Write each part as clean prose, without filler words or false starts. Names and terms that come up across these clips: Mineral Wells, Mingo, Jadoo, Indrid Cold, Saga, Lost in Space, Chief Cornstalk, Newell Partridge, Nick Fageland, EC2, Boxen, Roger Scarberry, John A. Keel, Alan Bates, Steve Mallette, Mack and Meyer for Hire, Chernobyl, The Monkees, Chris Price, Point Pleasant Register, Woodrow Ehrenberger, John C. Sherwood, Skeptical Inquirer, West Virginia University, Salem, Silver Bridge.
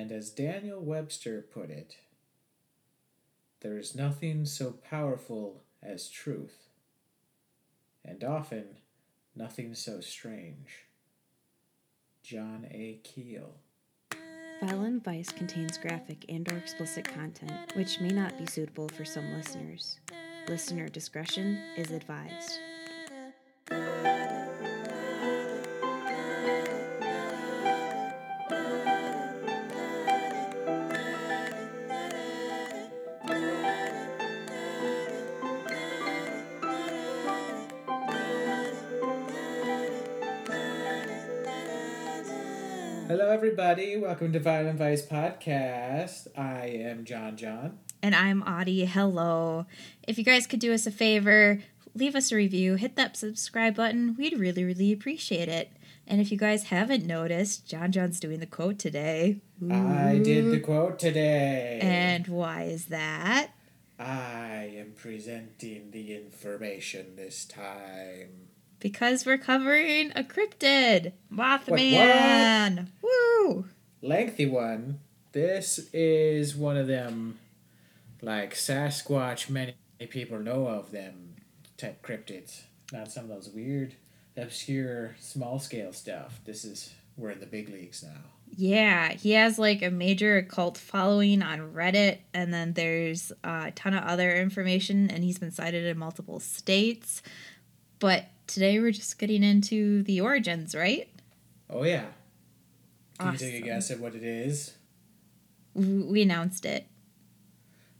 And as Daniel Webster put it, there is nothing so powerful as truth, and often nothing so strange. John A. Keel. Violent Vice contains graphic and/or explicit content, which may not be suitable for some listeners. Listener discretion is advised. Hello, everybody. Welcome to Violent Vice Podcast. I am John. And I'm Audie. Hello. If you guys could do us a favor, leave us a review, hit that subscribe button. We'd really, really appreciate it. And if you guys haven't noticed, John's doing the quote today. Ooh. I did the quote today. And why is that? I am presenting the information this time. Because we're covering a cryptid, Mothman. What? Woo! Lengthy one. This is one of them, like Sasquatch, many people know of them type cryptids. Not some of those weird, obscure, small-scale stuff. We're in the big leagues now. Yeah, he has like a major occult following on Reddit, and then there's a ton of other information, and he's been cited in multiple states. But today we're just getting into the origins, right? Oh, yeah. Can you take a guess at what it is? We announced it.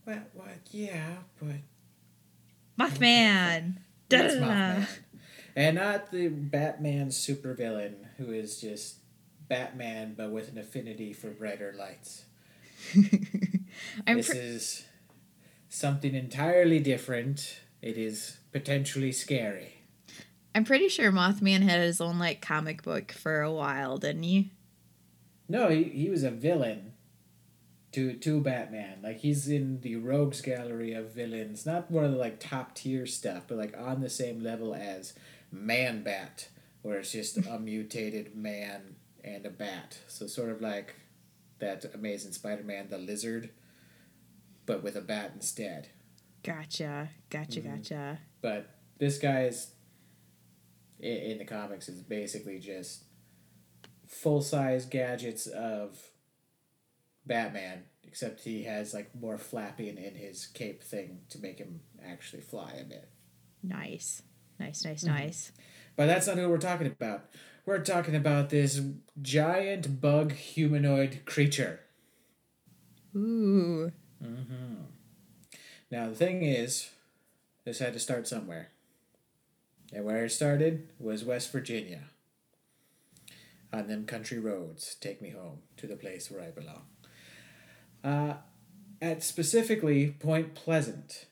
Well, yeah, but... Mothman! It's Mothman. And not the Batman supervillain, who is just Batman, but with an affinity for brighter lights. This is something entirely different. It is potentially scary. I'm pretty sure Mothman had his own, like, comic book for a while, didn't he? No, he was a villain to Batman. Like, he's in the rogues gallery of villains. Not one of the, like, top-tier stuff, but, like, on the same level as Man-Bat, where it's just a mutated man and a bat. So sort of like that Amazing Spider-Man, the Lizard, but with a bat instead. Gotcha. But this guy is... in the comics, it's basically just full-size gadgets of Batman, except he has, like, more flapping in his cape thing to make him actually fly a bit. Nice. But that's not who we're talking about. We're talking about this giant bug humanoid creature. Ooh. Mm-hmm. Now, the thing is, this had to start somewhere. And where it started was West Virginia. On them country roads, take me home to the place where I belong. At specifically Point Pleasant.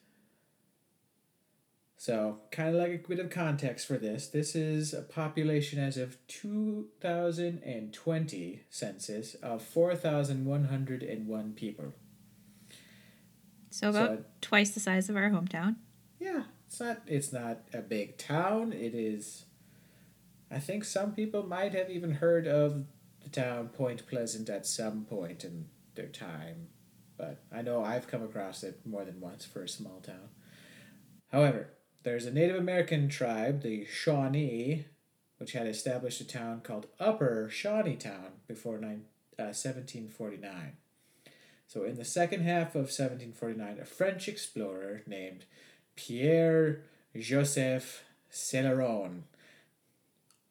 So, kind of like a bit of context for this. This is a population as of 2020 census of 4,101 people. So about twice the size of our hometown. Yeah. It's not a big town. It is, I think some people might have even heard of the town Point Pleasant at some point in their time. But I know I've come across it more than once for a small town. However, there's a Native American tribe, the Shawnee, which had established a town called Upper Shawneetown before 1749. So in the second half of 1749, a French explorer named Pierre-Joseph Celeron.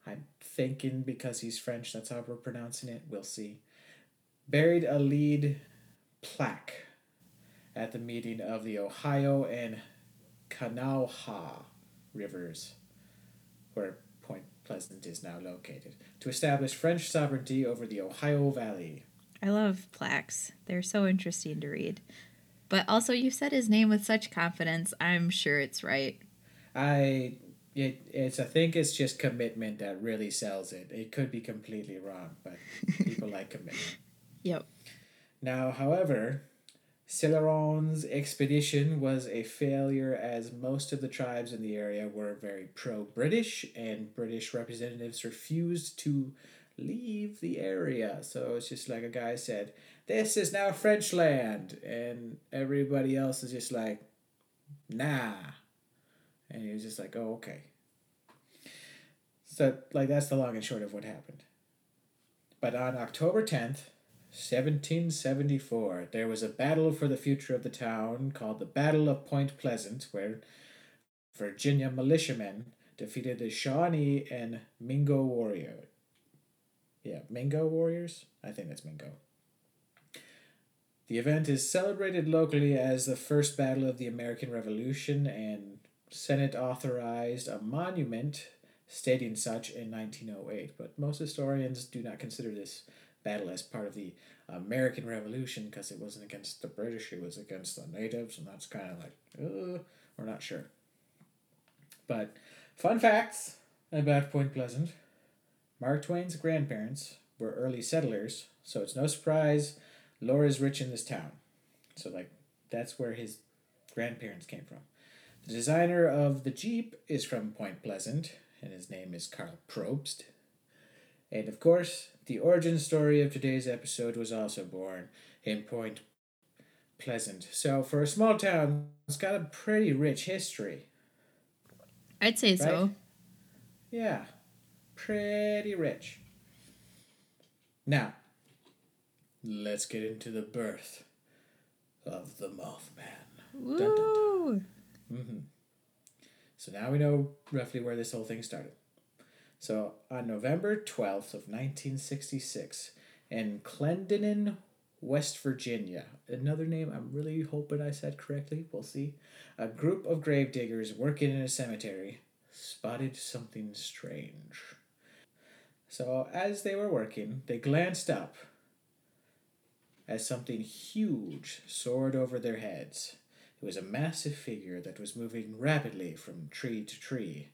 I'm thinking because he's French, that's how we're pronouncing it. We'll see. Buried a lead plaque at the meeting of the Ohio and Kanawha rivers, where Point Pleasant is now located, to establish French sovereignty over the Ohio Valley. I love plaques. They're so interesting to read. But also, you said his name with such confidence. I'm sure it's right. I think it's just commitment that really sells it. It could be completely wrong, but people like commitment. Yep. Now, however, Celeron's expedition was a failure, as most of the tribes in the area were very pro-British, and British representatives refused to leave the area. So it's just like a guy said, this is now French land. And everybody else is just like, nah. And he was just like, oh, okay. So, like, that's the long and short of what happened. But on October 10th, 1774, there was a battle for the future of the town called the Battle of Point Pleasant, where Virginia militiamen defeated the Shawnee and Mingo warriors. Yeah, Mingo warriors? I think that's Mingo. The event is celebrated locally as the first battle of the American Revolution, and Senate authorized a monument stating such in 1908. But most historians do not consider this battle as part of the American Revolution because it wasn't against the British, it was against the natives, and that's kind of like, we're not sure. But fun facts about Point Pleasant. Mark Twain's grandparents were early settlers, so it's no surprise Laura's rich in this town. So, like, that's where his grandparents came from. The designer of the Jeep is from Point Pleasant, and his name is Carl Probst. And, of course, the origin story of today's episode was also born in Point Pleasant. So, for a small town, it's got a pretty rich history. I'd say so. Yeah. Pretty rich. Now, let's get into the birth of the Mothman. Woo! Dun, dun, dun. Mm-hmm. So now we know roughly where this whole thing started. So on November 12th of 1966 in Clendenin, West Virginia, another name I'm really hoping I said correctly, we'll see, a group of gravediggers working in a cemetery spotted something strange. So as they were working, they glanced up as something huge soared over their heads. It was a massive figure that was moving rapidly from tree to tree.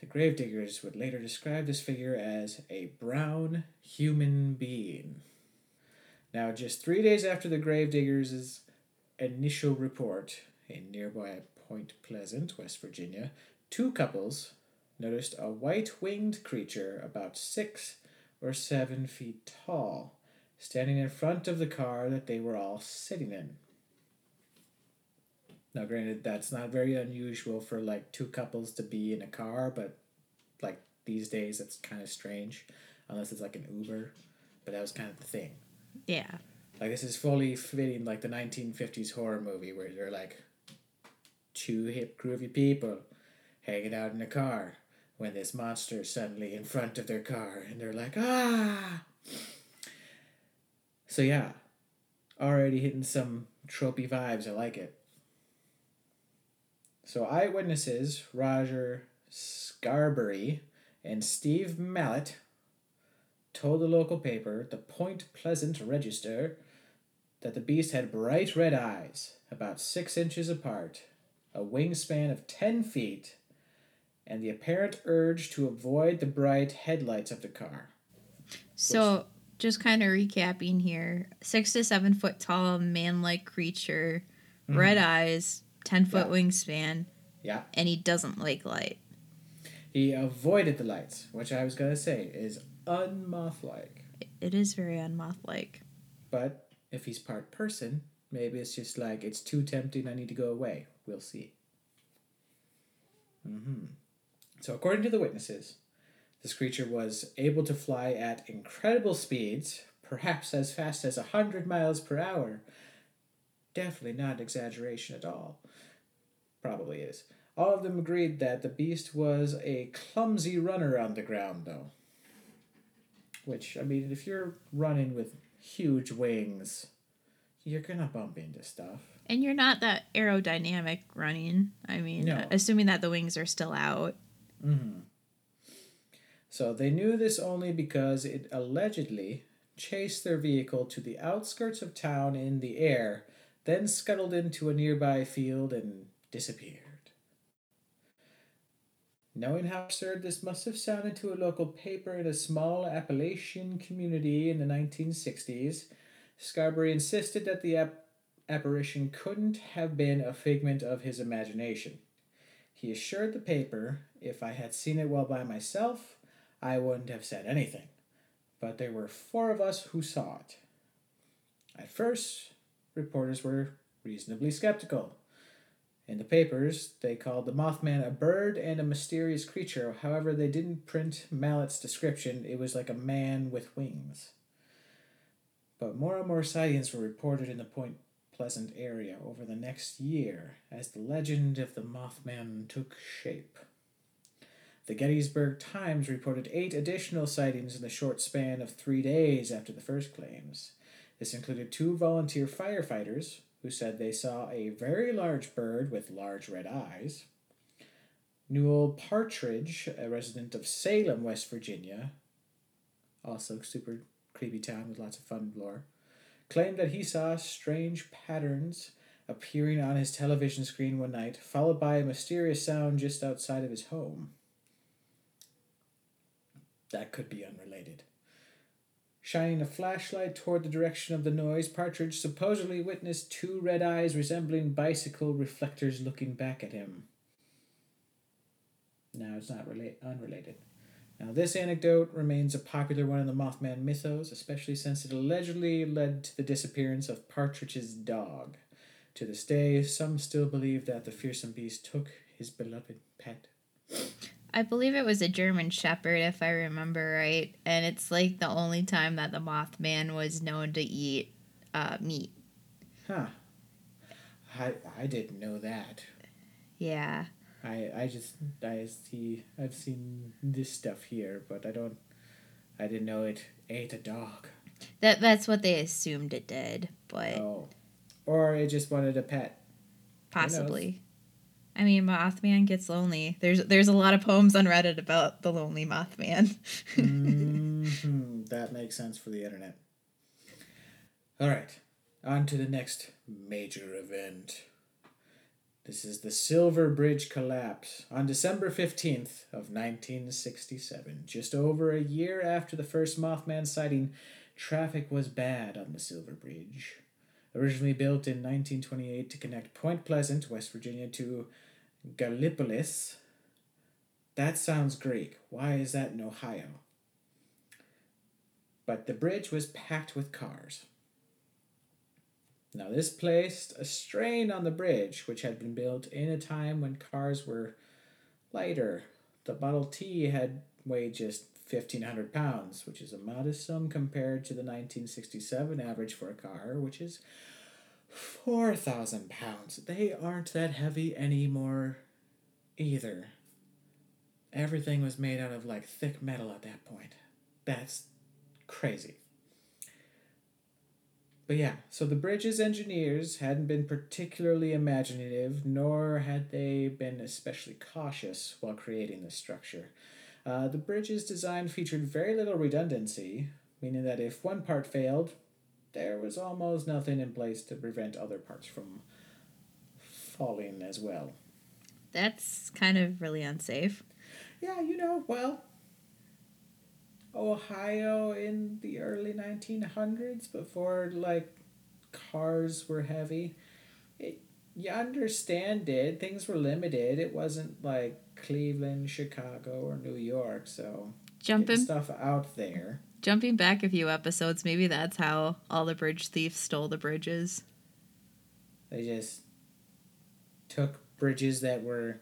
The gravediggers would later describe this figure as a brown human being. Now, just 3 days after the gravediggers' initial report in nearby Point Pleasant, West Virginia, two couples noticed a white-winged creature about 6 or 7 feet tall, standing in front of the car that they were all sitting in. Now, granted, that's not very unusual for, like, two couples to be in a car, but, like, these days that's kind of strange, unless it's, like, an Uber, but that was kind of the thing. Yeah. Like, this is fully fitting, like, the 1950s horror movie where they're, like, two hip, groovy people hanging out in a car when this monster is suddenly in front of their car, and they're like, ah! So, yeah, already hitting some tropey vibes. I like it. So eyewitnesses Roger Scarberry and Steve Mallette told the local paper, the Point Pleasant Register, that the beast had bright red eyes, about 6 inches apart, a wingspan of 10 feet, and the apparent urge to avoid the bright headlights of the car. So just kind of recapping here, 6 to 7 foot tall, man-like creature, red eyes, 10-foot wingspan, and he doesn't like light. He avoided the lights, which I was going to say is un-moth-like. It is very un-moth-like. But if he's part person, maybe it's just like, it's too tempting, I need to go away. We'll see. Mm-hmm. So according to the witnesses, this creature was able to fly at incredible speeds, perhaps as fast as 100 miles per hour. Definitely not an exaggeration at all. Probably is. All of them agreed that the beast was a clumsy runner on the ground, though. Which, I mean, if you're running with huge wings, you're going to bump into stuff. And you're not that aerodynamic running. I mean, no. Assuming that the wings are still out. Mm-hmm. So they knew this only because it allegedly chased their vehicle to the outskirts of town in the air, then scuttled into a nearby field and disappeared. Knowing how absurd this must have sounded to a local paper in a small Appalachian community in the 1960s, Scarberry insisted that the apparition couldn't have been a figment of his imagination. He assured the paper, if I had seen it while by myself, I wouldn't have said anything. but there were four of us who saw it. At first, reporters were reasonably skeptical. In the papers, they called the Mothman a bird and a mysterious creature. However, they didn't print Mallette's description. It was like a man with wings. But more and more sightings were reported in the Point Pleasant area over the next year as the legend of the Mothman took shape. The Gettysburg Times reported 8 additional sightings in the short span of 3 days after the first claims. This included 2 volunteer firefighters who said they saw a very large bird with large red eyes. Newell Partridge, a resident of Salem, West Virginia, also super creepy town with lots of fun lore, claimed that he saw strange patterns appearing on his television screen one night, followed by a mysterious sound just outside of his home. That could be unrelated. Shining a flashlight toward the direction of the noise, Partridge supposedly witnessed 2 red eyes resembling bicycle reflectors looking back at him. Now, it's not unrelated. Now, this anecdote remains a popular one in the Mothman mythos, especially since it allegedly led to the disappearance of Partridge's dog. To this day, some still believe that the fearsome beast took his beloved pet. I believe it was a German Shepherd, if I remember right, and it's like the only time that the Mothman was known to eat meat. Huh. I didn't know that. Yeah. I've seen this stuff here, but I didn't know it ate a dog. That's what they assumed it did, but. Oh. Or it just wanted a pet. Possibly. I mean, Mothman gets lonely. There's a lot of poems on Reddit about the lonely Mothman. Mm-hmm. That makes sense for the internet. All right, on to the next major event. This is the Silver Bridge collapse on December 15th of 1967. Just over a year after the first Mothman sighting, traffic was bad on the Silver Bridge. Originally built in 1928 to connect Point Pleasant, West Virginia, to Gallipolis. That sounds Greek. Why is that in Ohio? But the bridge was packed with cars. Now, this placed a strain on the bridge, which had been built in a time when cars were lighter. The Model T had weighed just 1,500 pounds, which is a modest sum compared to the 1967 average for a car, which is 4,000 pounds. They aren't that heavy anymore either. Everything was made out of, like, thick metal at that point. That's crazy. But yeah, so the bridge's engineers hadn't been particularly imaginative, nor had they been especially cautious while creating the structure. The bridge's design featured very little redundancy, meaning that if one part failed, there was almost nothing in place to prevent other parts from falling as well. That's kind of really unsafe. Yeah, well, Ohio in the early 1900s, before, like, cars were heavy, you understand it. Things were limited. It wasn't like Cleveland, Chicago, or New York, so getting stuff out there. Jumping back a few episodes, maybe that's how all the bridge thieves stole the bridges. They just took bridges that were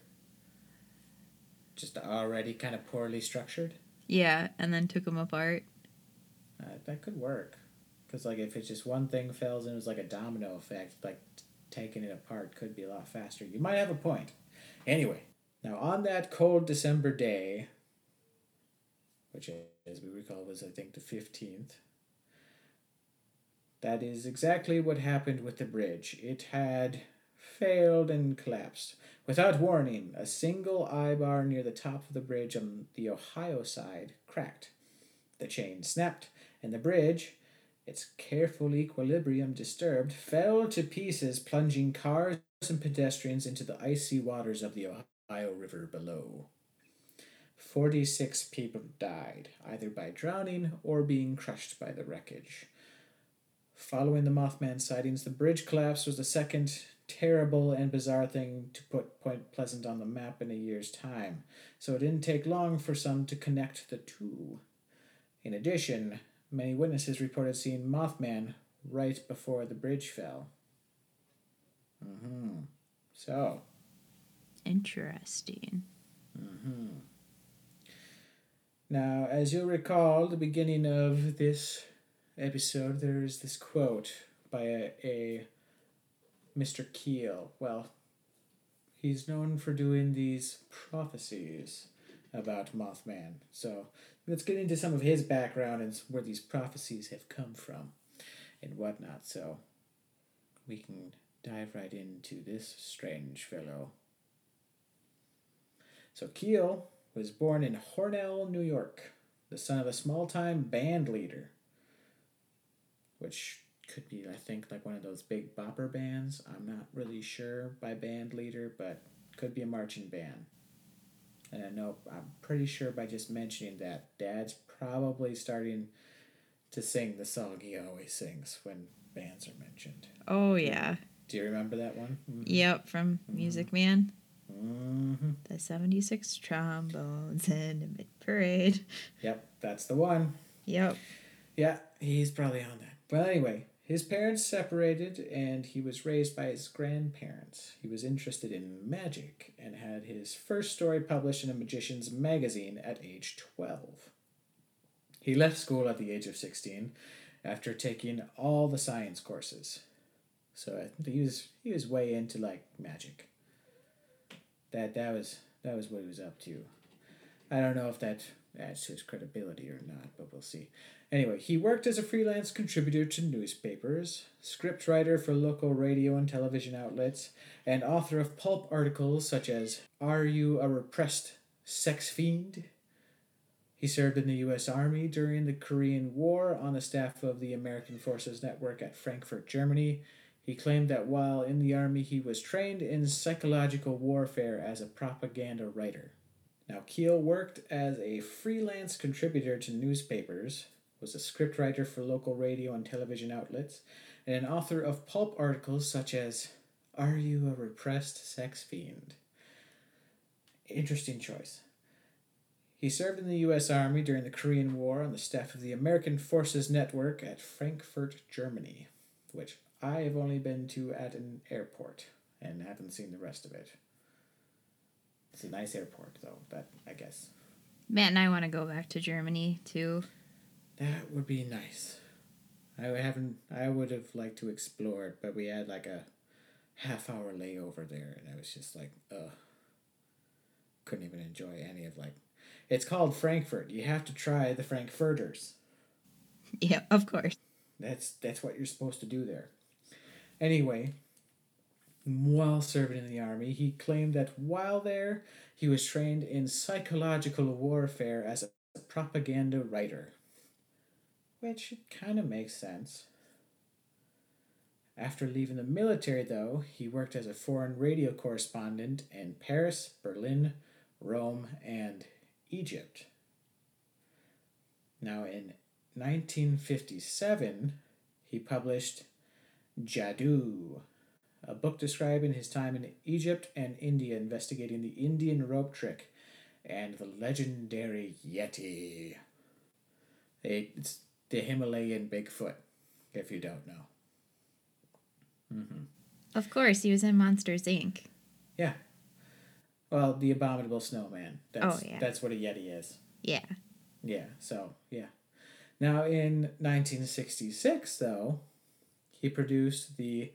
just already kind of poorly structured. Yeah, and then took them apart. That could work. Because, if it's just one thing fails and it was like a domino effect, taking it apart could be a lot faster. You might have a point. Anyway, now on that cold December day, which, as we recall, was, I think, the 15th, that is exactly what happened with the bridge. It had failed and collapsed. Without warning, a single eye bar near the top of the bridge on the Ohio side cracked. The chain snapped, and the bridge, its careful equilibrium disturbed, fell to pieces, plunging cars and pedestrians into the icy waters of the Ohio River below. 46 people died, either by drowning or being crushed by the wreckage. Following the Mothman sightings, the bridge collapse was the second terrible and bizarre thing to put Point Pleasant on the map in a year's time, so it didn't take long for some to connect the two. In addition, many witnesses reported seeing Mothman right before the bridge fell. Mm-hmm. So. Interesting. Mm-hmm. Now, as you'll recall, the beginning of this episode, there is this quote by a Mr. Keel. Well, he's known for doing these prophecies about Mothman. So let's get into some of his background and where these prophecies have come from and whatnot. So we can dive right into this strange fellow. So Keel was born in Hornell, New York, the son of a small-time band leader, which could be, I think, like one of those big bopper bands. I'm not really sure by band leader, but could be a marching band. And I know, I'm pretty sure by just mentioning that, Dad's probably starting to sing the song he always sings when bands are mentioned. Oh, yeah. Do you remember that one? Mm-hmm. Yep, from Music Man. Mm-hmm. The 76 trombones and a mid-parade. Yep, that's the one. Yep. Yeah, he's probably on that. But anyway, his parents separated and he was raised by his grandparents. He was interested in magic and had his first story published in a magician's magazine at age 12. He left school at the age of 16 after taking all the science courses. So he was way into, like, magic. That was what he was up to. I don't know if that adds to his credibility or not, but we'll see. Anyway, he worked as a freelance contributor to newspapers, scriptwriter for local radio and television outlets, and author of pulp articles such as Are You a Repressed Sex Fiend? He served in the U.S. Army during the Korean War on the staff of the American Forces Network at Frankfurt, Germany. He claimed that while in the Army, he was trained in psychological warfare as a propaganda writer. Now, Keel worked as a freelance contributor to newspapers, was a scriptwriter for local radio and television outlets, and an author of pulp articles such as Are You a Repressed Sex Fiend? Interesting choice. He served in the U.S. Army during the Korean War on the staff of the American Forces Network at Frankfurt, Germany, which I have only been to at an airport and haven't seen the rest of it. It's a nice airport, though, but I guess. Matt and I want to go back to Germany, too. That would be nice. I would have liked to explore it, but we had like a half-hour layover there, and I was just like, ugh. Couldn't even enjoy any of, like... It's called Frankfurt. You have to try the Frankfurters. Yeah, of course. That's what you're supposed to do there. Anyway, while serving in the Army, he claimed that while there, he was trained in psychological warfare as a propaganda writer. Which kind of makes sense. After leaving the military, though, he worked as a foreign radio correspondent in Paris, Berlin, Rome, and Egypt. Now, in 1957, he published Jadoo, a book describing his time in Egypt and India, investigating the Indian rope trick and the legendary Yeti. It's the Himalayan Bigfoot, if you don't know. Mm-hmm. Of course, he was in Monsters, Inc. Yeah. Well, the Abominable Snowman. That's what a Yeti is. Yeah. Yeah, so, yeah. Now, in 1966, though, he produced the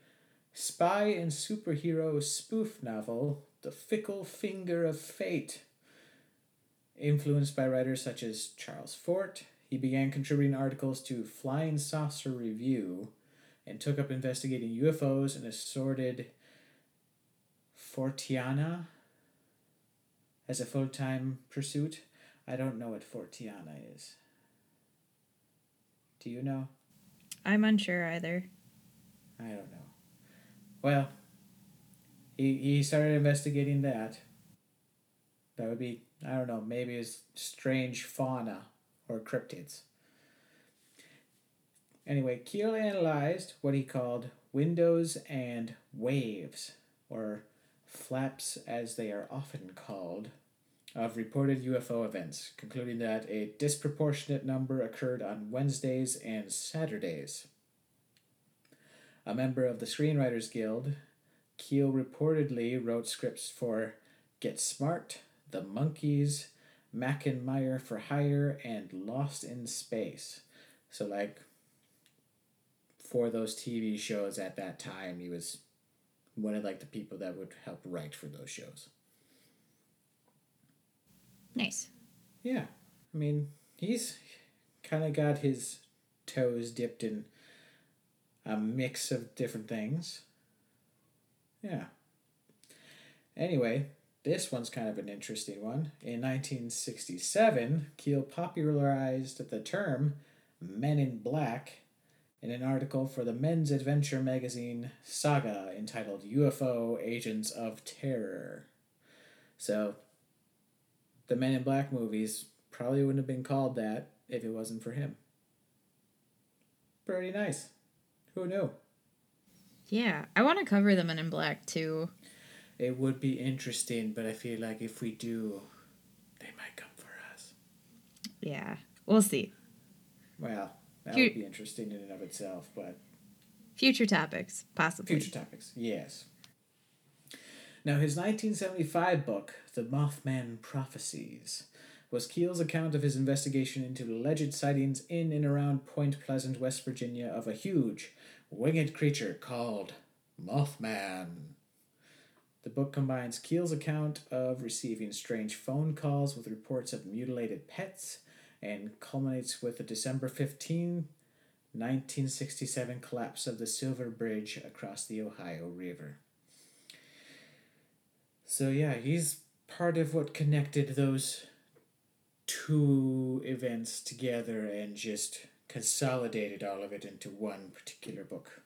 spy and superhero spoof novel, The Fickle Finger of Fate. Influenced by writers such as Charles Fort, he began contributing articles to Flying Saucer Review and took up investigating UFOs and assorted Fortiana as a full-time pursuit. I don't know what Fortiana is. Do you know? I'm unsure either. I don't know. Well, he started investigating that. That would be, I don't know, maybe it's strange fauna or cryptids. Anyway, Keel analyzed what he called windows and waves, or flaps as they are often called, of reported UFO events, concluding that a disproportionate number occurred on Wednesdays and Saturdays. A member of the Screenwriters Guild, Keel reportedly wrote scripts for Get Smart, The Monkees, Mack and Meyer for Hire, and Lost in Space. So, like, for those TV shows at that time, he was one of, like, the people that would help write for those shows. Nice. Yeah. I mean, he's kind of got his toes dipped in a mix of different things. Yeah. Anyway, this one's kind of an interesting one. In 1967, Keel popularized the term Men in Black in an article for the men's adventure magazine Saga entitled UFO Agents of Terror. So, the Men in Black movies probably wouldn't have been called that if it wasn't for him. Pretty nice. Who knew? Yeah, I want to cover the Men in Black too. It would be interesting, but I feel like if we do, they might come for us. Yeah, we'll see. Well, that would be interesting in and of itself, but... Future topics, possibly. Future topics, yes. Now, his 1975 book, The Mothman Prophecies, was Keel's account of his investigation into alleged sightings in and around Point Pleasant, West Virginia, of a huge, winged creature called Mothman. The book combines Keel's account of receiving strange phone calls with reports of mutilated pets and culminates with the December 15, 1967 collapse of the Silver Bridge across the Ohio River. So yeah, he's part of what connected those two events together and just consolidated all of it into one particular book.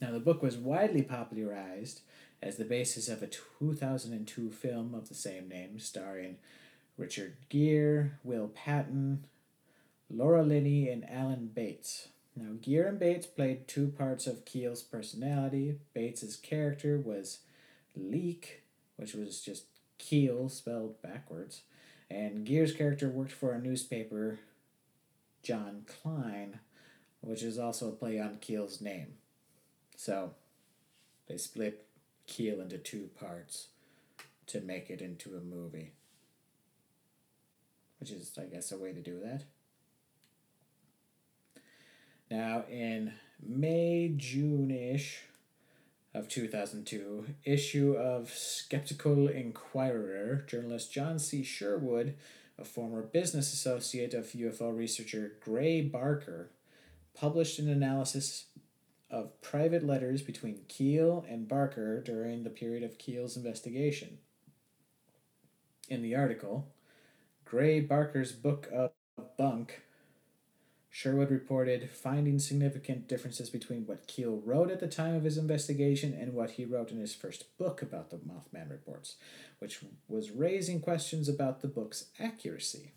Now, the book was widely popularized as the basis of a 2002 film of the same name, starring Richard Gere, Will Patton, Laura Linney, and Alan Bates. Now, Gere and Bates played two parts of Keel's personality. Bates's character was Leek, which was just Keel spelled backwards, and Gere's character worked for a newspaper, John Klein, which is also a play on Keel's name. So they split Keel into two parts to make it into a movie, which is, I guess, a way to do that. Now, in May, June-ish of 2002, issue of Skeptical Inquirer, journalist John C. Sherwood, a former business associate of UFO researcher Gray Barker, published an analysis of private letters between Keel and Barker during the period of Keel's investigation. In the article, Gray Barker's Book of Bunk, Sherwood reported finding significant differences between what Keel wrote at the time of his investigation and what he wrote in his first book about the Mothman reports, which was raising questions about the book's accuracy.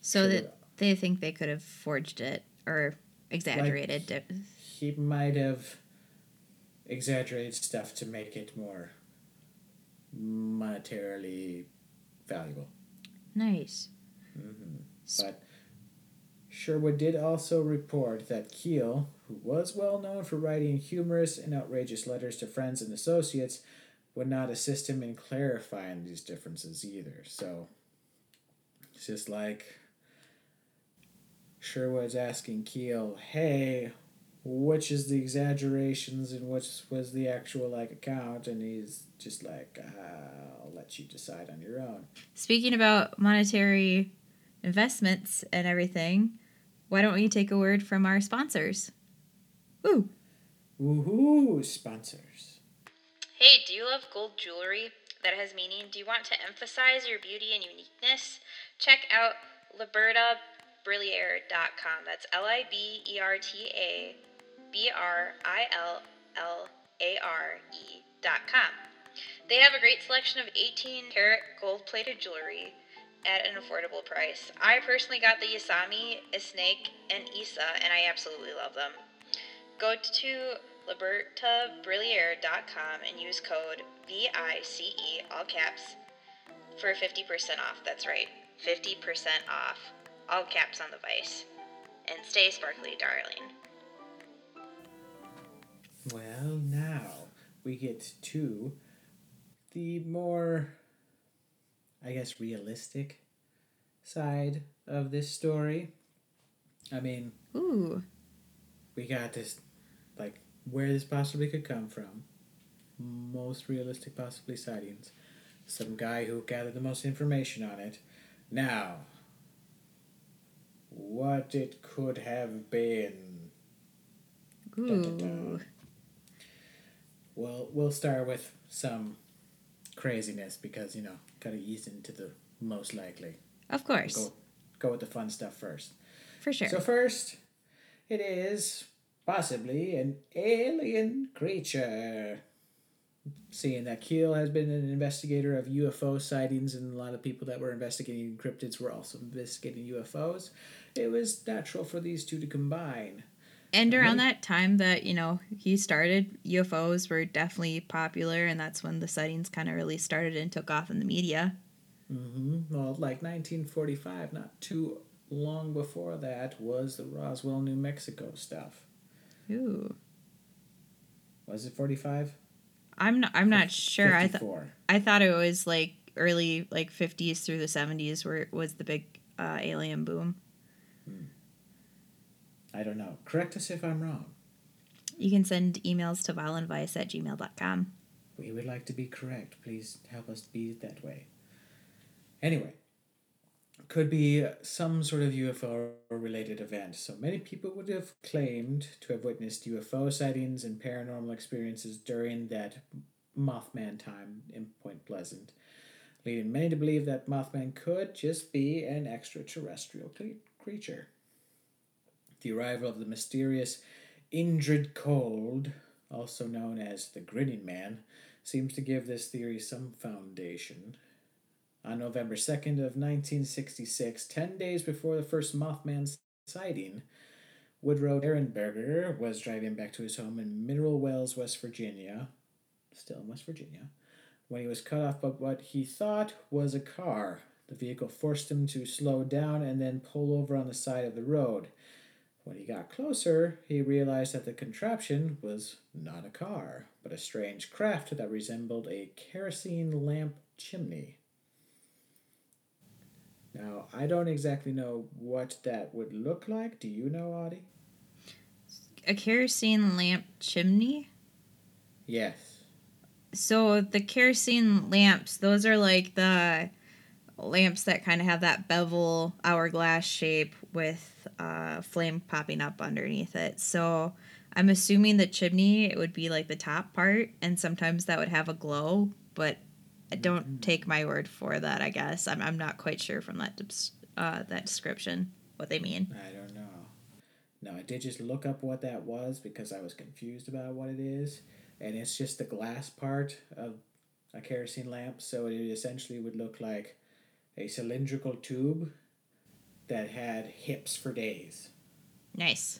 So that they think they could have forged it or exaggerated it. Like he might have exaggerated stuff to make it more monetarily valuable. Nice. Mm-hmm. But Sherwood did also report that Keel, who was well known for writing humorous and outrageous letters to friends and associates, would not assist him in clarifying these differences either. So it's just like Sherwood's asking Keel, hey, which is the exaggerations and which was the actual account? And he's just like, I'll let you decide on your own. Speaking about monetary investments and everything, why don't we take a word from our sponsors? Woo! Woohoo! Sponsors. Hey, do you love gold jewelry that has meaning? Do you want to emphasize your beauty and uniqueness? Check out Libertabrillare.com. That's Libertabrillare.com. They have a great selection of 18-karat gold-plated jewelry at an affordable price. I personally got the Yasami, Snake, and Isa, and I absolutely love them. Go to Libertabrillare.com and use code VICE, all caps, For 50% off, that's right. 50% off. All caps on the vise. And stay sparkly, darling. Well, now we get to the more, I guess, realistic side of this story. I mean, we got this, like, where this possibly could come from. Most realistic possibly sightings. Some guy who gathered the most information on it. Now, what it could have been. Dun, dun, dun. We'll start with some craziness because, you know, gotta ease into the most likely. Of course. Go with the fun stuff first. For sure. So first, it is possibly an alien creature. Seeing that Keel has been an investigator of UFO sightings, and a lot of people that were investigating cryptids were also investigating UFOs, it was natural for these two to combine. And around that time that, you know, he started, UFOs were definitely popular, and that's when the sightings kind of really started and took off in the media. Mm-hmm. Well, like 1945, not too long before that, was the Roswell, New Mexico stuff. Ooh. Was it 45? I'm not sure. 54. I thought it was like early like 50s through the 70s where it was the big alien boom. I don't know. Correct us if I'm wrong. You can send emails to violentvice@gmail.com. We would like to be correct. Please help us be that way. Anyway, could be some sort of UFO-related event. So many people would have claimed to have witnessed UFO sightings and paranormal experiences during that Mothman time in Point Pleasant, leading many to believe that Mothman could just be an extraterrestrial creature. The arrival of the mysterious Indrid Cold, also known as the Grinning Man, seems to give this theory some foundation. On November 2nd of 1966, 10 days before the first Mothman sighting, Woodrow Ehrenberger was driving back to his home in Mineral Wells, West Virginia, still in West Virginia, when he was cut off by what he thought was a car. The vehicle forced him to slow down and then pull over on the side of the road. When he got closer, he realized that the contraption was not a car, but a strange craft that resembled a kerosene lamp chimney. Now, I don't exactly know what that would look like. Do you know, Audie? A kerosene lamp chimney? Yes. So the kerosene lamps, those are like the lamps that kind of have that bevel hourglass shape with flame popping up underneath it. So I'm assuming the chimney, it would be like the top part, and sometimes that would have a glow, but don't take my word for that, I guess. I'm not quite sure from that description what they mean. I don't know. No, I did just look up what that was because I was confused about what it is. And it's just the glass part of a kerosene lamp. So it essentially would look like a cylindrical tube that had hips for days. Nice.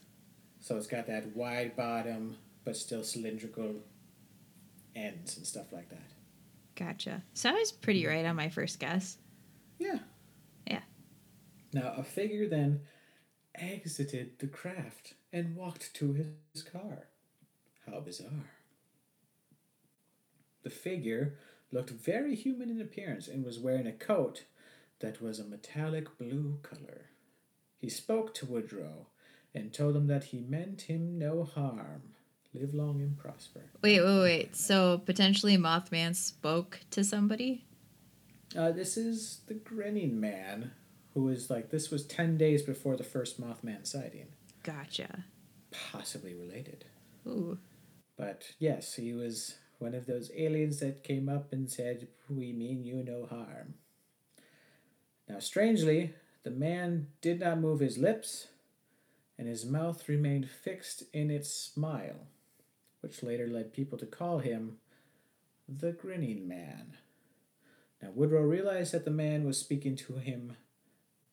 So it's got that wide bottom, but still cylindrical ends and stuff like that. Gotcha. So I was pretty right on my first guess. Yeah. Yeah. Now, a figure then exited the craft and walked to his car. How bizarre. The figure looked very human in appearance and was wearing a coat that was a metallic blue color. He spoke to Woodrow and told him that he meant him no harm. Live long and prosper. Wait. So potentially Mothman spoke to somebody? This is the Grinning Man, who is like, this was 10 days before the first Mothman sighting. Gotcha. Possibly related. Ooh. But yes, he was one of those aliens that came up and said, we mean you no harm. Now, strangely, the man did not move his lips, and his mouth remained fixed in its smile, which later led people to call him the Grinning Man. Now, Woodrow realized that the man was speaking to him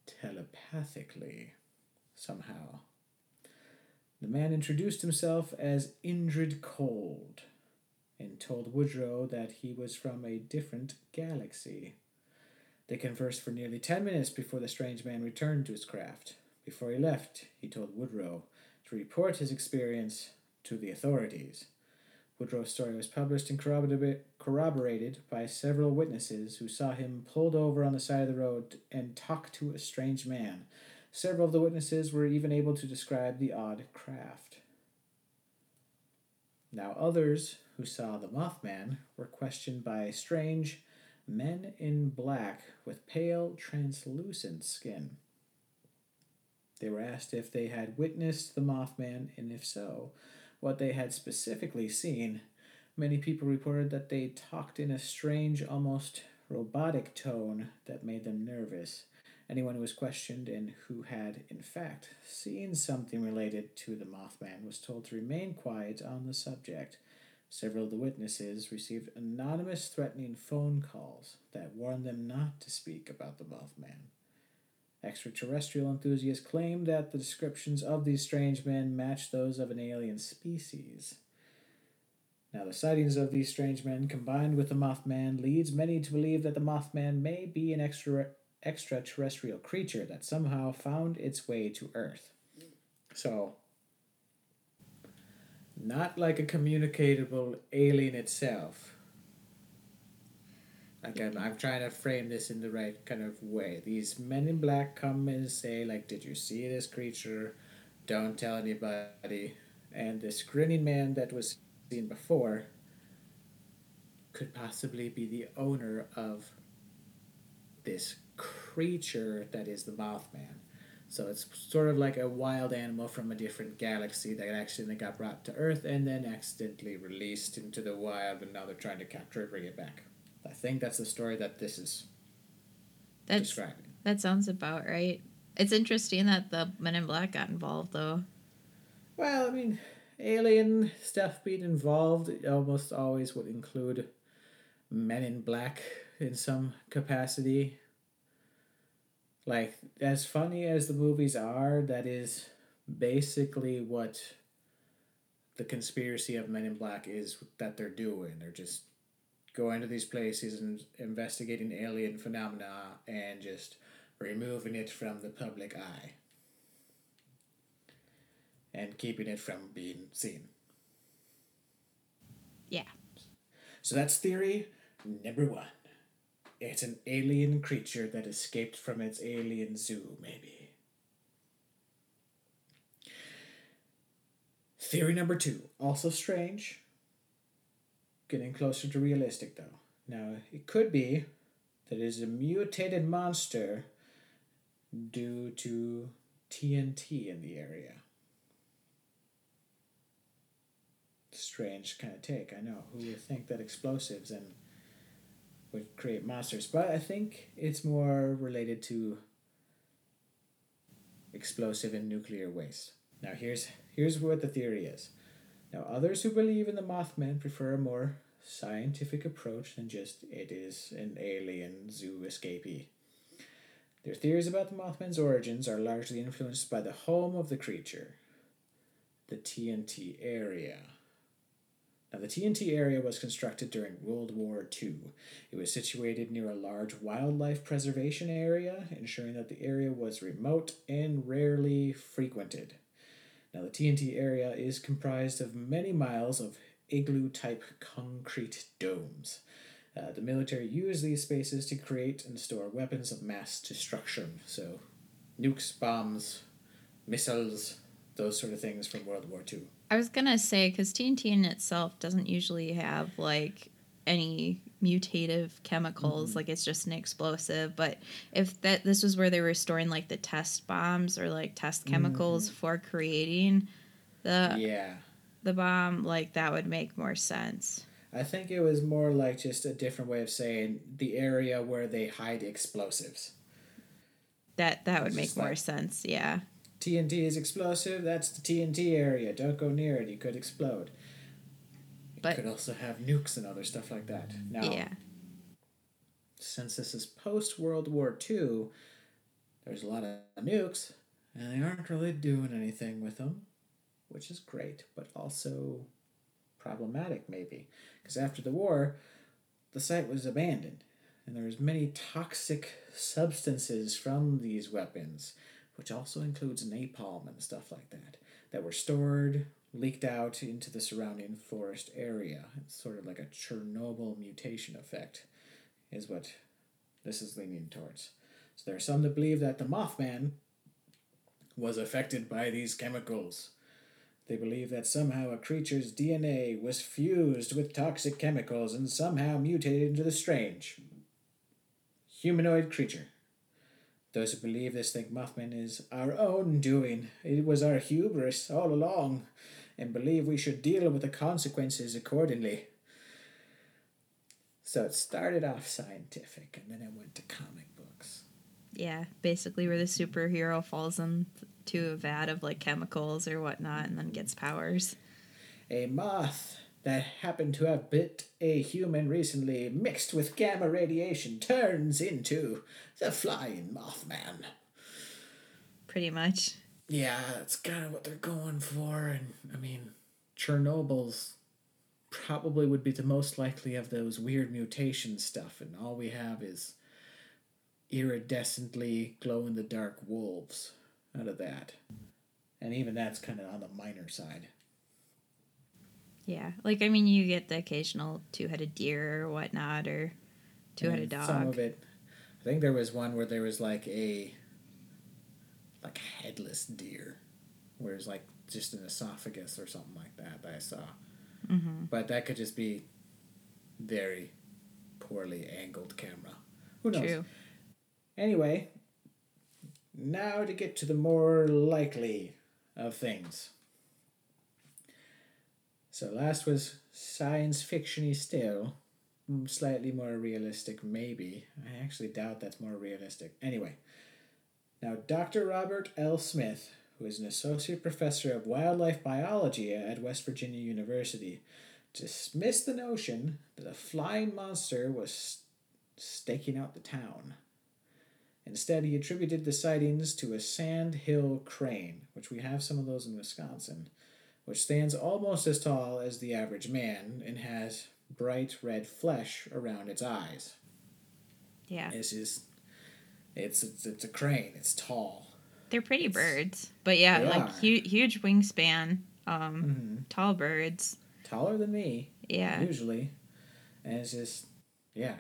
telepathically, somehow. The man introduced himself as Indrid Cold and told Woodrow that he was from a different galaxy. They conversed for nearly 10 minutes before the strange man returned to his craft. Before he left, he told Woodrow to report his experience to the authorities. Woodrow's story was published and corroborated by several witnesses who saw him pulled over on the side of the road and talk to a strange man. Several of the witnesses were even able to describe the odd craft. Now others who saw the Mothman were questioned by strange men in black with pale, translucent skin. They were asked if they had witnessed the Mothman, and if so, what they had specifically seen. Many people reported that they talked in a strange, almost robotic tone that made them nervous. Anyone who was questioned and who had, in fact, seen something related to the Mothman was told to remain quiet on the subject. Several of the witnesses received anonymous threatening phone calls that warned them not to speak about the Mothman. Extraterrestrial enthusiasts claimed that the descriptions of these strange men matched those of an alien species. Now, the sightings of these strange men combined with the Mothman leads many to believe that the Mothman may be an extraterrestrial creature that somehow found its way to Earth. So, not like a communicable alien itself. Again, I'm trying to frame this in the right kind of way. These men in black come and say, like, did you see this creature? Don't tell anybody. And this grinning man that was seen before could possibly be the owner of this creature that is the Mothman. So it's sort of like a wild animal from a different galaxy that actually got brought to Earth and then accidentally released into the wild, and now they're trying to capture it and bring it back. I think that's the story that this is describing. That sounds about right. It's interesting that the Men in Black got involved, though. Well, I mean, alien stuff being involved almost always would include Men in Black in some capacity. Like, as funny as the movies are, that is basically what the conspiracy of Men in Black is that they're doing. They're just going to these places and investigating alien phenomena and just removing it from the public eye and keeping it from being seen. Yeah. So that's theory number one. It's an alien creature that escaped from its alien zoo, maybe. Theory number two, also strange. Getting closer to realistic, though. Now, it could be that it is a mutated monster due to TNT in the area. Strange kind of take, I know. Who would think that explosives and would create monsters? But I think it's more related to explosive and nuclear waste. Now, here's what the theory is. Now, others who believe in the Mothman prefer a more scientific approach than just it is an alien zoo escapee. Their theories about the Mothman's origins are largely influenced by the home of the creature, the TNT area. Now, the TNT area was constructed during World War II. It was situated near a large wildlife preservation area, ensuring that the area was remote and rarely frequented. Now, the TNT area is comprised of many miles of igloo-type concrete domes. The military used these spaces to create and store weapons of mass destruction. So, nukes, bombs, missiles, those sort of things from World War II. I was going to say, because TNT in itself doesn't usually have, like, any mutative chemicals, like it's just an explosive. But if this was where they were storing like the test bombs or like test chemicals for creating the bomb, like that would make more sense. I think it was more like just a different way of saying the area where they hide explosives. That would make more sense, yeah. TNT is explosive, that's the TNT area. Don't go near it, you could explode. But could also have nukes and other stuff like that. Now, since this is post-World War II, there's a lot of nukes, and they aren't really doing anything with them, which is great, but also problematic, maybe. Because after the war, the site was abandoned. and there's many toxic substances from these weapons, which also includes napalm and stuff like that, that were stored, leaked out into the surrounding forest area. It's sort of like a Chernobyl mutation effect, is what this is leaning towards. So there are some that believe that the Mothman was affected by these chemicals. They believe that somehow a creature's DNA was fused with toxic chemicals and somehow mutated into the strange humanoid creature. Those who believe this think Mothman is our own doing. It was our hubris all along, and believe we should deal with the consequences accordingly. So it started off scientific, and then it went to comic books. Yeah, basically where the superhero falls into a vat of, like, chemicals or whatnot and then gets powers. A moth that happened to have bit a human recently, mixed with gamma radiation, turns into the Flying Mothman. Pretty much. Yeah, that's kind of what they're going for. And, I mean, Chernobyl's probably would be the most likely of those weird mutation stuff. And all we have is iridescently glow-in-the-dark wolves out of that. And even that's kind of on the minor side. Yeah, like, I mean, you get the occasional two-headed deer or whatnot, or two-headed dog. Some of it. I think there was one where there was, like, a headless deer, where it's like, just an esophagus or something like that I saw. Mm-hmm. But that could just be very poorly angled camera. Who knows? True. Anyway, now to get to the more likely of things. So last was science fiction-y still, slightly more realistic maybe. I actually doubt that's more realistic. Anyway, now Dr. Robert L. Smith, who is an associate professor of wildlife biology at West Virginia University, dismissed the notion that a flying monster was staking out the town. Instead, he attributed the sightings to a sandhill crane, which we have some of those in Wisconsin, which stands almost as tall as the average man and has bright red flesh around its eyes. Yeah. It's a crane. It's tall. They're pretty birds. But yeah, like huge wingspan, tall birds. Taller than me. Yeah. Usually. And it's just, yeah,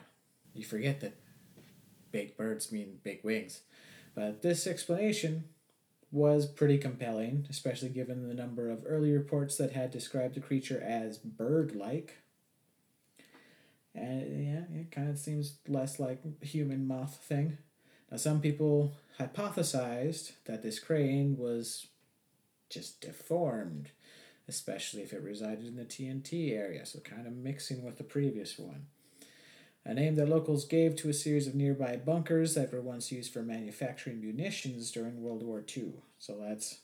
you forget that big birds mean big wings. But this explanation was pretty compelling, especially given the number of early reports that had described the creature as bird-like. And yeah, it kind of seems less like human moth thing. Now, some people hypothesized that this crane was just deformed, especially if it resided in the TNT area, so kind of mixing with the previous one. A name that locals gave to a series of nearby bunkers that were once used for manufacturing munitions during World War II. So that's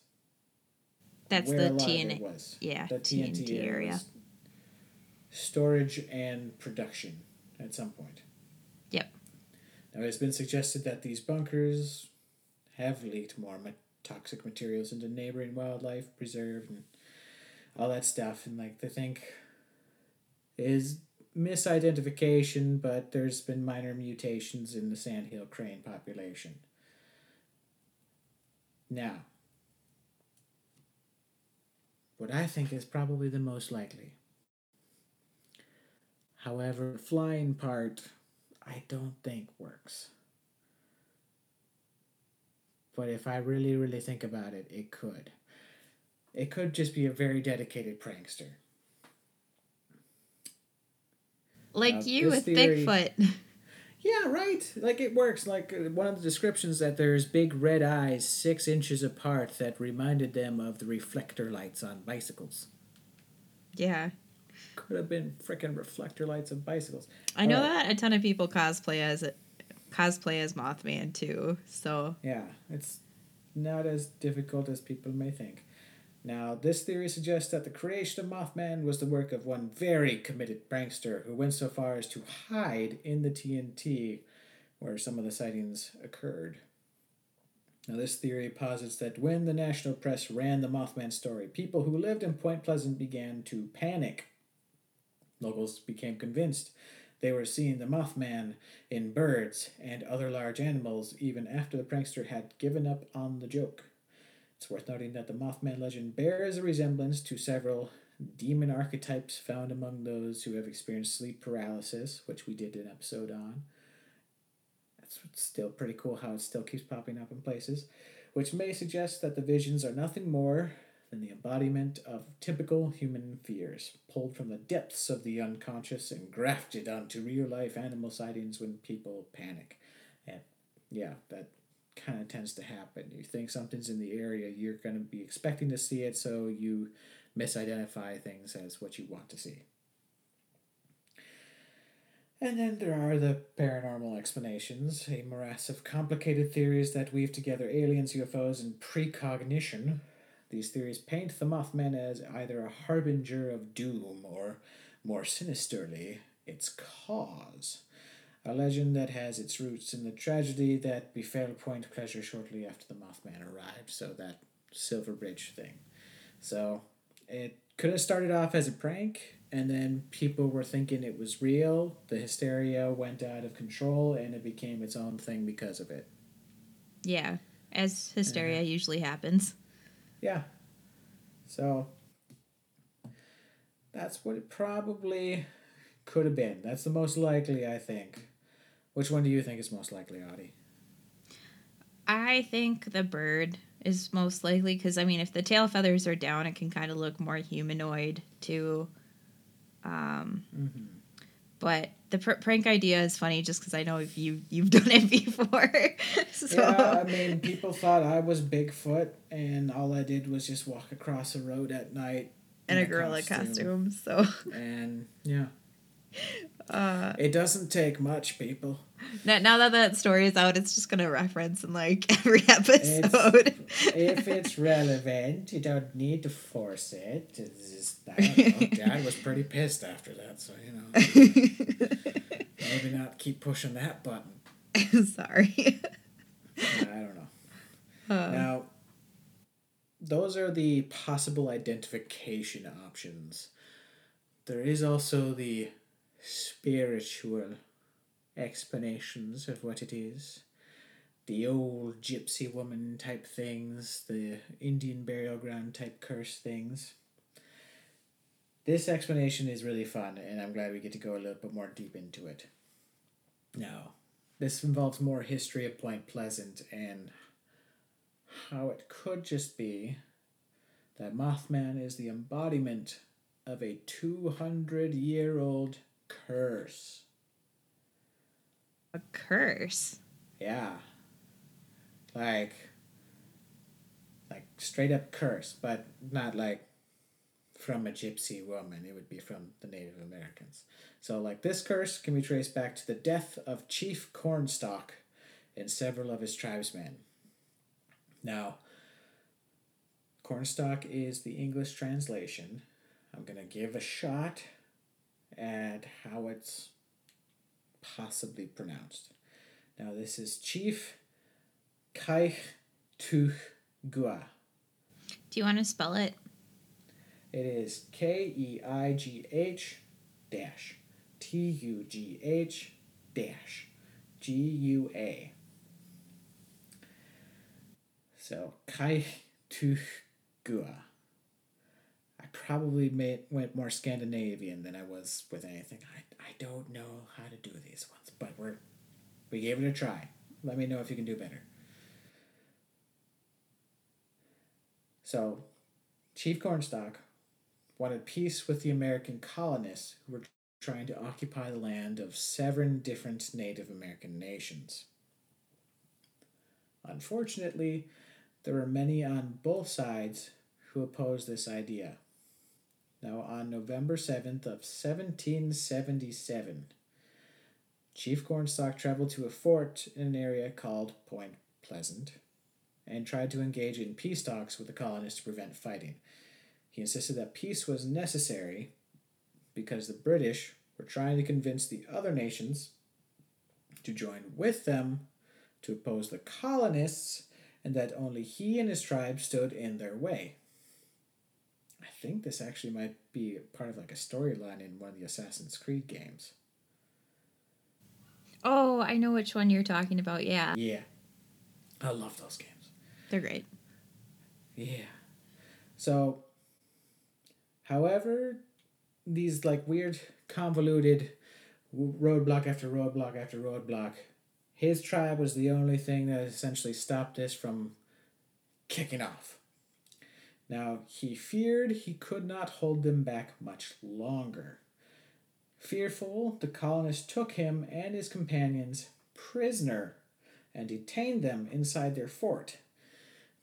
where the TNT was. Yeah, the TNT area. Was storage and production at some point. Yep. Now it's been suggested that these bunkers have leaked more toxic materials into neighboring wildlife preserve and all that stuff, and like they think is misidentification, but there's been minor mutations in the sandhill crane population. Now, what I think is probably the most likely. However, the flying part, I don't think works. But if I really, really think about it, it could. It could just be a very dedicated prankster. Like you with theory, Bigfoot. Yeah, right. Like, it works. Like, one of the descriptions that there's big red eyes 6 inches apart that reminded them of the reflector lights on bicycles. Yeah. Could have been frickin' reflector lights on bicycles. I know that a ton of people cosplay as Mothman, too, so. Yeah, it's not as difficult as people may think. Now, this theory suggests that the creation of Mothman was the work of one very committed prankster who went so far as to hide in the TNT where some of the sightings occurred. Now, this theory posits that when the national press ran the Mothman story, people who lived in Point Pleasant began to panic. Locals became convinced They were seeing the Mothman in birds and other large animals even after the prankster had given up on the joke. It's worth noting that the Mothman legend bears a resemblance to several demon archetypes found among those who have experienced sleep paralysis, which we did an episode on. That's still pretty cool how it still keeps popping up in places, which may suggest that the visions are nothing more than the embodiment of typical human fears, pulled from the depths of the unconscious and grafted onto real-life animal sightings when people panic. And yeah, that kind of tends to happen. You think something's in the area, you're going to be expecting to see it, so you misidentify things as what you want to see. And then there are the paranormal explanations, a morass of complicated theories that weave together aliens, UFOs, and precognition. These theories paint the Mothman as either a harbinger of doom or, more sinisterly, its cause. A legend that has its roots in the tragedy that befell Point Pleasure shortly after the Mothman arrived, so that Silver Bridge thing. So, it could have started off as a prank, and then people were thinking it was real, the hysteria went out of control, and it became its own thing because of it. Yeah, as hysteria usually happens. Yeah, so that's what it probably could have been. That's the most likely, I think. Which one do you think is most likely, Audie? I think the bird is most likely because, I mean, if the tail feathers are down, it can kind of look more humanoid, too. But the prank idea is funny just because I know if you've done it before. So. Yeah, I mean, people thought I was Bigfoot, and all I did was just walk across a road at night. And a gorilla costume, so. And, yeah. It doesn't take much, people. Now that that story is out, it's just going to reference in, like, every episode. If it's relevant, you don't need to force it. It's just, I don't know. Dad was pretty pissed after that, so, you know. Maybe not keep pushing that button. Sorry. I don't know. Now, those are the possible identification options. There is also the spiritual explanations of what it is. The old gypsy woman type things, the Indian burial ground type curse things. This explanation is really fun, and I'm glad we get to go a little bit more deep into it. Now, this involves more history of Point Pleasant and how it could just be that Mothman is the embodiment of a 200-year-old curse. A curse? Yeah. Like straight up curse, but not like from a gypsy woman. It would be from the Native Americans. So like this curse can be traced back to the death of Chief Cornstalk and several of his tribesmen. Now, Cornstalk is the English translation. I'm going to give a shot at how it's possibly pronounced. Now, this is Chief Keigtughgua. Do you want to spell it? It is Keigh-Tughgua. So, Keigtughgua. Probably went more Scandinavian than I was with anything. I don't know how to do these ones, but we gave it a try. Let me know if you can do better. So, Chief Cornstalk wanted peace with the American colonists who were trying to occupy the land of 7 different Native American nations. Unfortunately, there were many on both sides who opposed this idea. Now, on November 7th of 1777, Chief Cornstalk traveled to a fort in an area called Point Pleasant and tried to engage in peace talks with the colonists to prevent fighting. He insisted that peace was necessary because the British were trying to convince the other nations to join with them to oppose the colonists and that only he and his tribe stood in their way. I think this actually might be part of like a storyline in one of the Assassin's Creed games. Oh, I know which one you're talking about, yeah. Yeah. I love those games. They're great. Yeah. So, however, these, like, weird, convoluted roadblock after roadblock after roadblock, his tribe was the only thing that essentially stopped this from kicking off. Now, he feared he could not hold them back much longer. Fearful, the colonists took him and his companions prisoner and detained them inside their fort.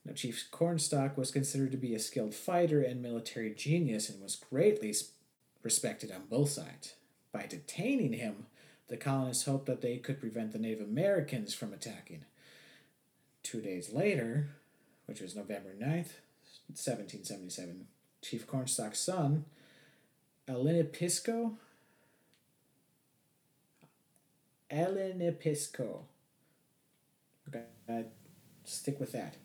Now, Chief Cornstalk was considered to be a skilled fighter and military genius and was greatly respected on both sides. By detaining him, the colonists hoped that they could prevent the Native Americans from attacking. 2 days later, which was November 9th, 1777, Chief Cornstalk's son, Alanipisco, okay, I stick with that,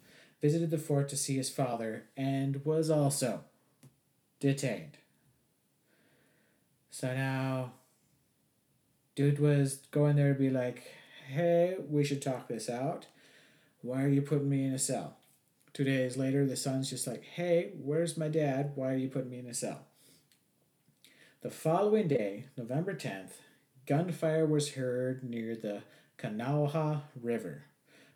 visited the fort to see his father and was also detained. So now, dude was going there to be like, hey, we should talk this out. Why are you putting me in a cell? 2 days later, the son's just like, hey, where's my dad? Why are you putting me in a cell? The following day, November 10th, gunfire was heard near the Kanawha River.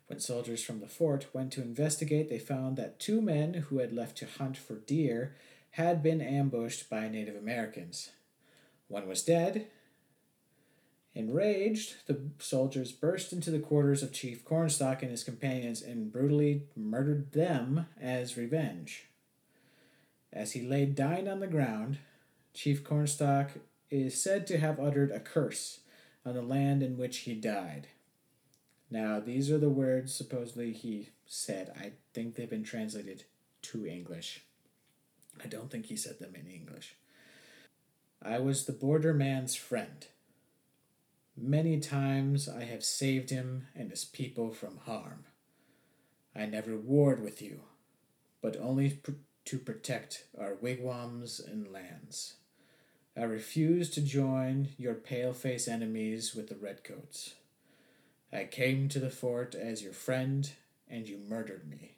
When soldiers from the fort went to investigate, they found that two men who had left to hunt for deer had been ambushed by Native Americans. One was dead. Enraged, the soldiers burst into the quarters of Chief Cornstalk and his companions and brutally murdered them as revenge. As he lay dying on the ground, Chief Cornstalk is said to have uttered a curse on the land in which he died. Now, these are the words supposedly he said. I think they've been translated to English. I don't think he said them in English. I was the border man's friend. Many times I have saved him and his people from harm. I never warred with you, but only to protect our wigwams and lands. I refuse to join your pale-face enemies with the redcoats. I came to the fort as your friend, and you murdered me.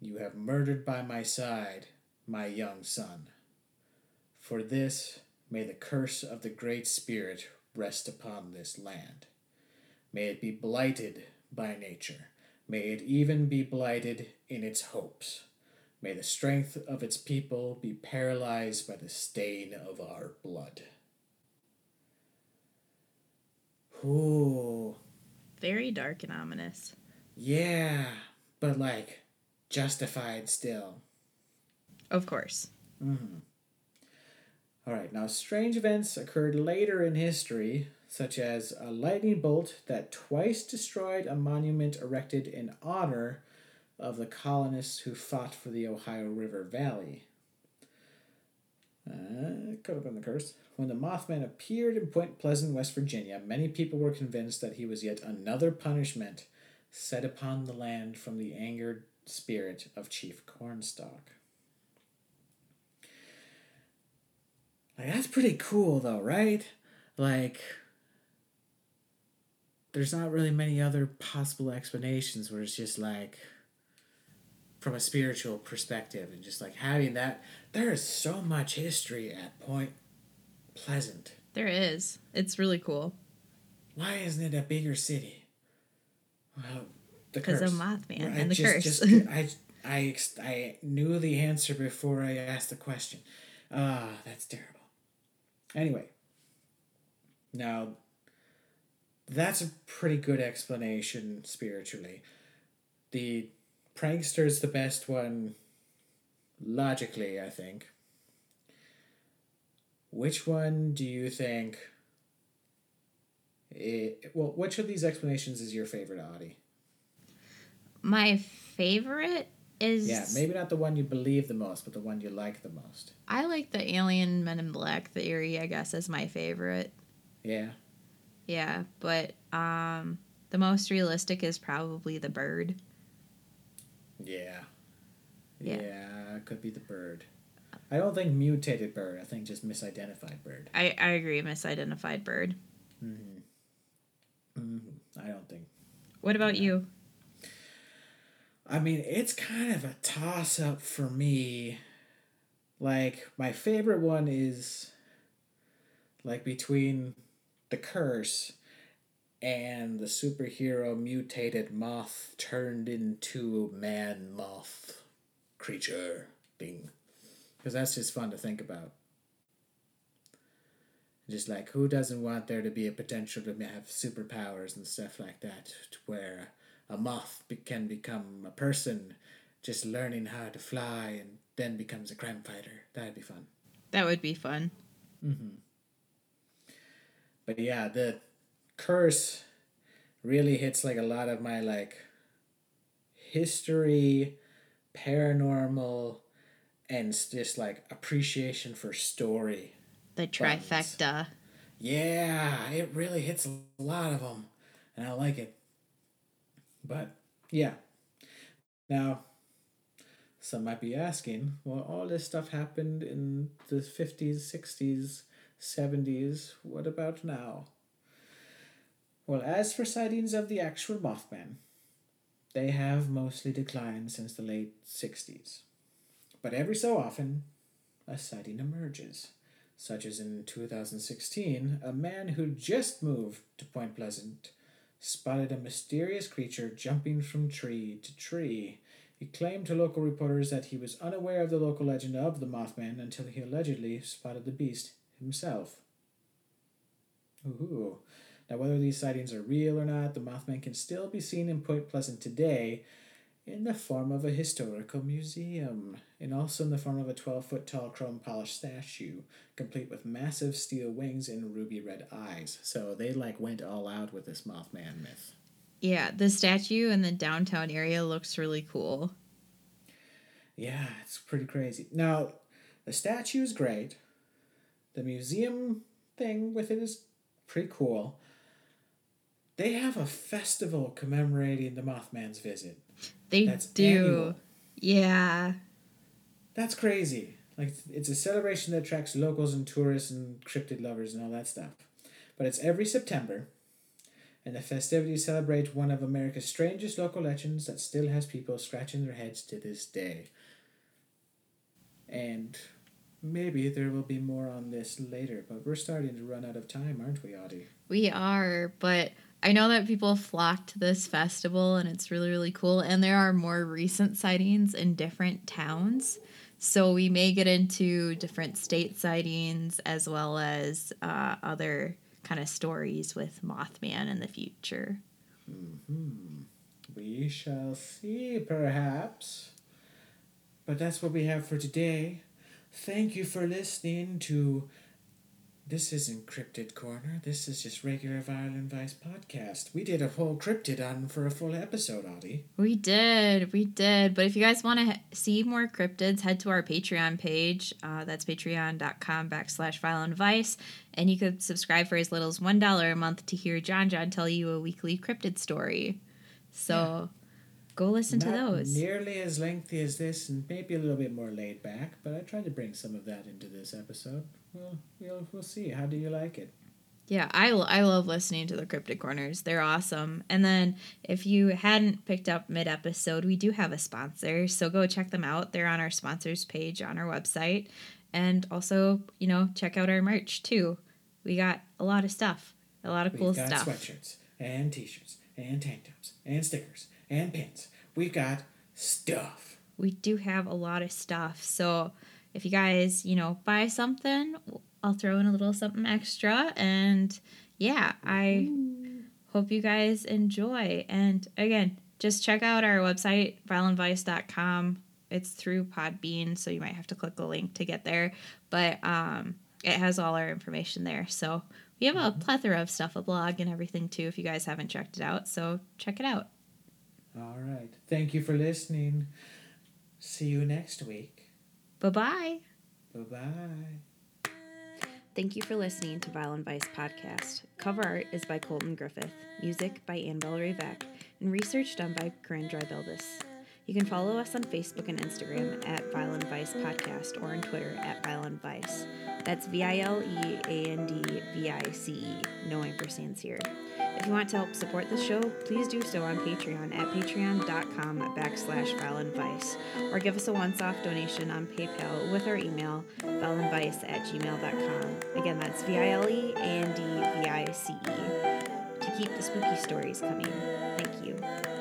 You have murdered by my side, my young son. For this, may the curse of the Great Spirit rest upon this land. May it be blighted by nature. May it even be blighted in its hopes. May the strength of its people be paralyzed by the stain of our blood. Ooh. Very dark and ominous. Yeah, but like, justified still. Of course. Mm-hmm. Alright, now strange events occurred later in history, such as a lightning bolt that twice destroyed a monument erected in honor of the colonists who fought for the Ohio River Valley. Could have been the curse. When the Mothman appeared in Point Pleasant, West Virginia, many people were convinced that he was yet another punishment set upon the land from the angered spirit of Chief Cornstalk. Like, that's pretty cool, though, right? Like, there's not really many other possible explanations where it's just like, from a spiritual perspective, and just like having that, there is so much history at Point Pleasant. There is. It's really cool. Why isn't it a bigger city? Well, the curse. Because of Mothman and the curse. I knew the answer before I asked the question. That's terrible. Anyway, now that's a pretty good explanation spiritually. The prankster's the best one logically, I think. Which one do you think... which of these explanations is your favorite, Audie? My favorite is... Yeah, maybe not the one you believe the most, but the one you like the most. I like the alien Men in Black theory, I guess, as my favorite. Yeah. Yeah, but the most realistic is probably the bird. Yeah. Yeah, it could be the bird. I don't think mutated bird. I think just misidentified bird. I agree, misidentified bird. Mm-hmm. I don't think. What about you? I mean, it's kind of a toss-up for me. Like, my favorite one is, like, between the curse and the superhero mutated moth turned into man-moth creature thing. Because that's just fun to think about. Just like, who doesn't want there to be a potential to have superpowers and stuff like that, where a moth can become a person just learning how to fly and then becomes a crime fighter. That'd be fun. That would be fun. Mm-hmm. But yeah, the curse really hits like a lot of my like history, paranormal, and just like appreciation for story. The trifecta. Yeah, it really hits a lot of them, and I like it. But, yeah. Now, some might be asking, well, all this stuff happened in the 50s, 60s, 70s. What about now? Well, as for sightings of the actual Mothman, they have mostly declined since the late 60s. But every so often, a sighting emerges. Such as in 2016, a man who just moved to Point Pleasant spotted a mysterious creature jumping from tree to tree. He claimed to local reporters that he was unaware of the local legend of the Mothman until he allegedly spotted the beast himself. Ooh. Now, whether these sightings are real or not, the Mothman can still be seen in Point Pleasant today in the form of a historical museum, and also in the form of a 12-foot-tall chrome-polished statue, complete with massive steel wings and ruby-red eyes. So they, like, went all out with this Mothman myth. Yeah, the statue in the downtown area looks really cool. Yeah, it's pretty crazy. Now, the statue is great. The museum thing with it is pretty cool. They have a festival commemorating the Mothman's visit. That's annual. Yeah. That's crazy. Like, it's a celebration that attracts locals and tourists and cryptid lovers and all that stuff. But it's every September, and the festivities celebrate one of America's strangest local legends that still has people scratching their heads to this day. And maybe there will be more on this later, but we're starting to run out of time, aren't we, Audie? We are, but I know that people flock to this festival, and it's really, really cool. And there are more recent sightings in different towns. So we may get into different state sightings as well as other kind of stories with Mothman in the future. Mm-hmm. We shall see, perhaps. But that's what we have for today. Thank you for listening to... This isn't Cryptid Corner. This is just regular Violent Vice podcast. We did a whole cryptid on for a full episode, Audie. We did. But if you guys want to see more cryptids, head to our Patreon page. That's patreon.com/Violent Vice. And you could subscribe for as little as $1 a month to hear John tell you a weekly cryptid story. So yeah. Go listen to those. Not nearly as lengthy as this and maybe a little bit more laid back, but I tried to bring some of that into this episode. We'll see. How do you like it? Yeah, I love listening to the Cryptid Corners. They're awesome. And then if you hadn't picked up mid-episode, we do have a sponsor, so go check them out. They're on our sponsors page on our website. And also, check out our merch, too. We got a lot of stuff, a lot of cool stuff. We've got sweatshirts and T-shirts and tank tops and stickers and pins. We've got stuff. We do have a lot of stuff, so... If you guys, buy something, I'll throw in a little something extra. And, yeah, I hope you guys enjoy. And, again, just check out our website, violentvice.com. It's through Podbean, so you might have to click the link to get there. But it has all our information there. So we have a plethora of stuff, a blog and everything, too, if you guys haven't checked it out. So check it out. All right. Thank you for listening. See you next week. Bye-bye. Bye-bye. Thank you for listening to Violent Vice Podcast. Cover art is by Colton Griffith. Music by Annabelle Ravak. And research done by Corinne Drybilbis. You can follow us on Facebook and Instagram at Violent Vice Podcast or on Twitter at Violent Vice. That's VILEANDVICE. No ampersands here. If you want to help support the show, please do so on Patreon at patreon.com/violinvice, or give us a once-off donation on PayPal with our email, violinvice@gmail.com. Again, that's VILEANDVICE. To keep the spooky stories coming. Thank you.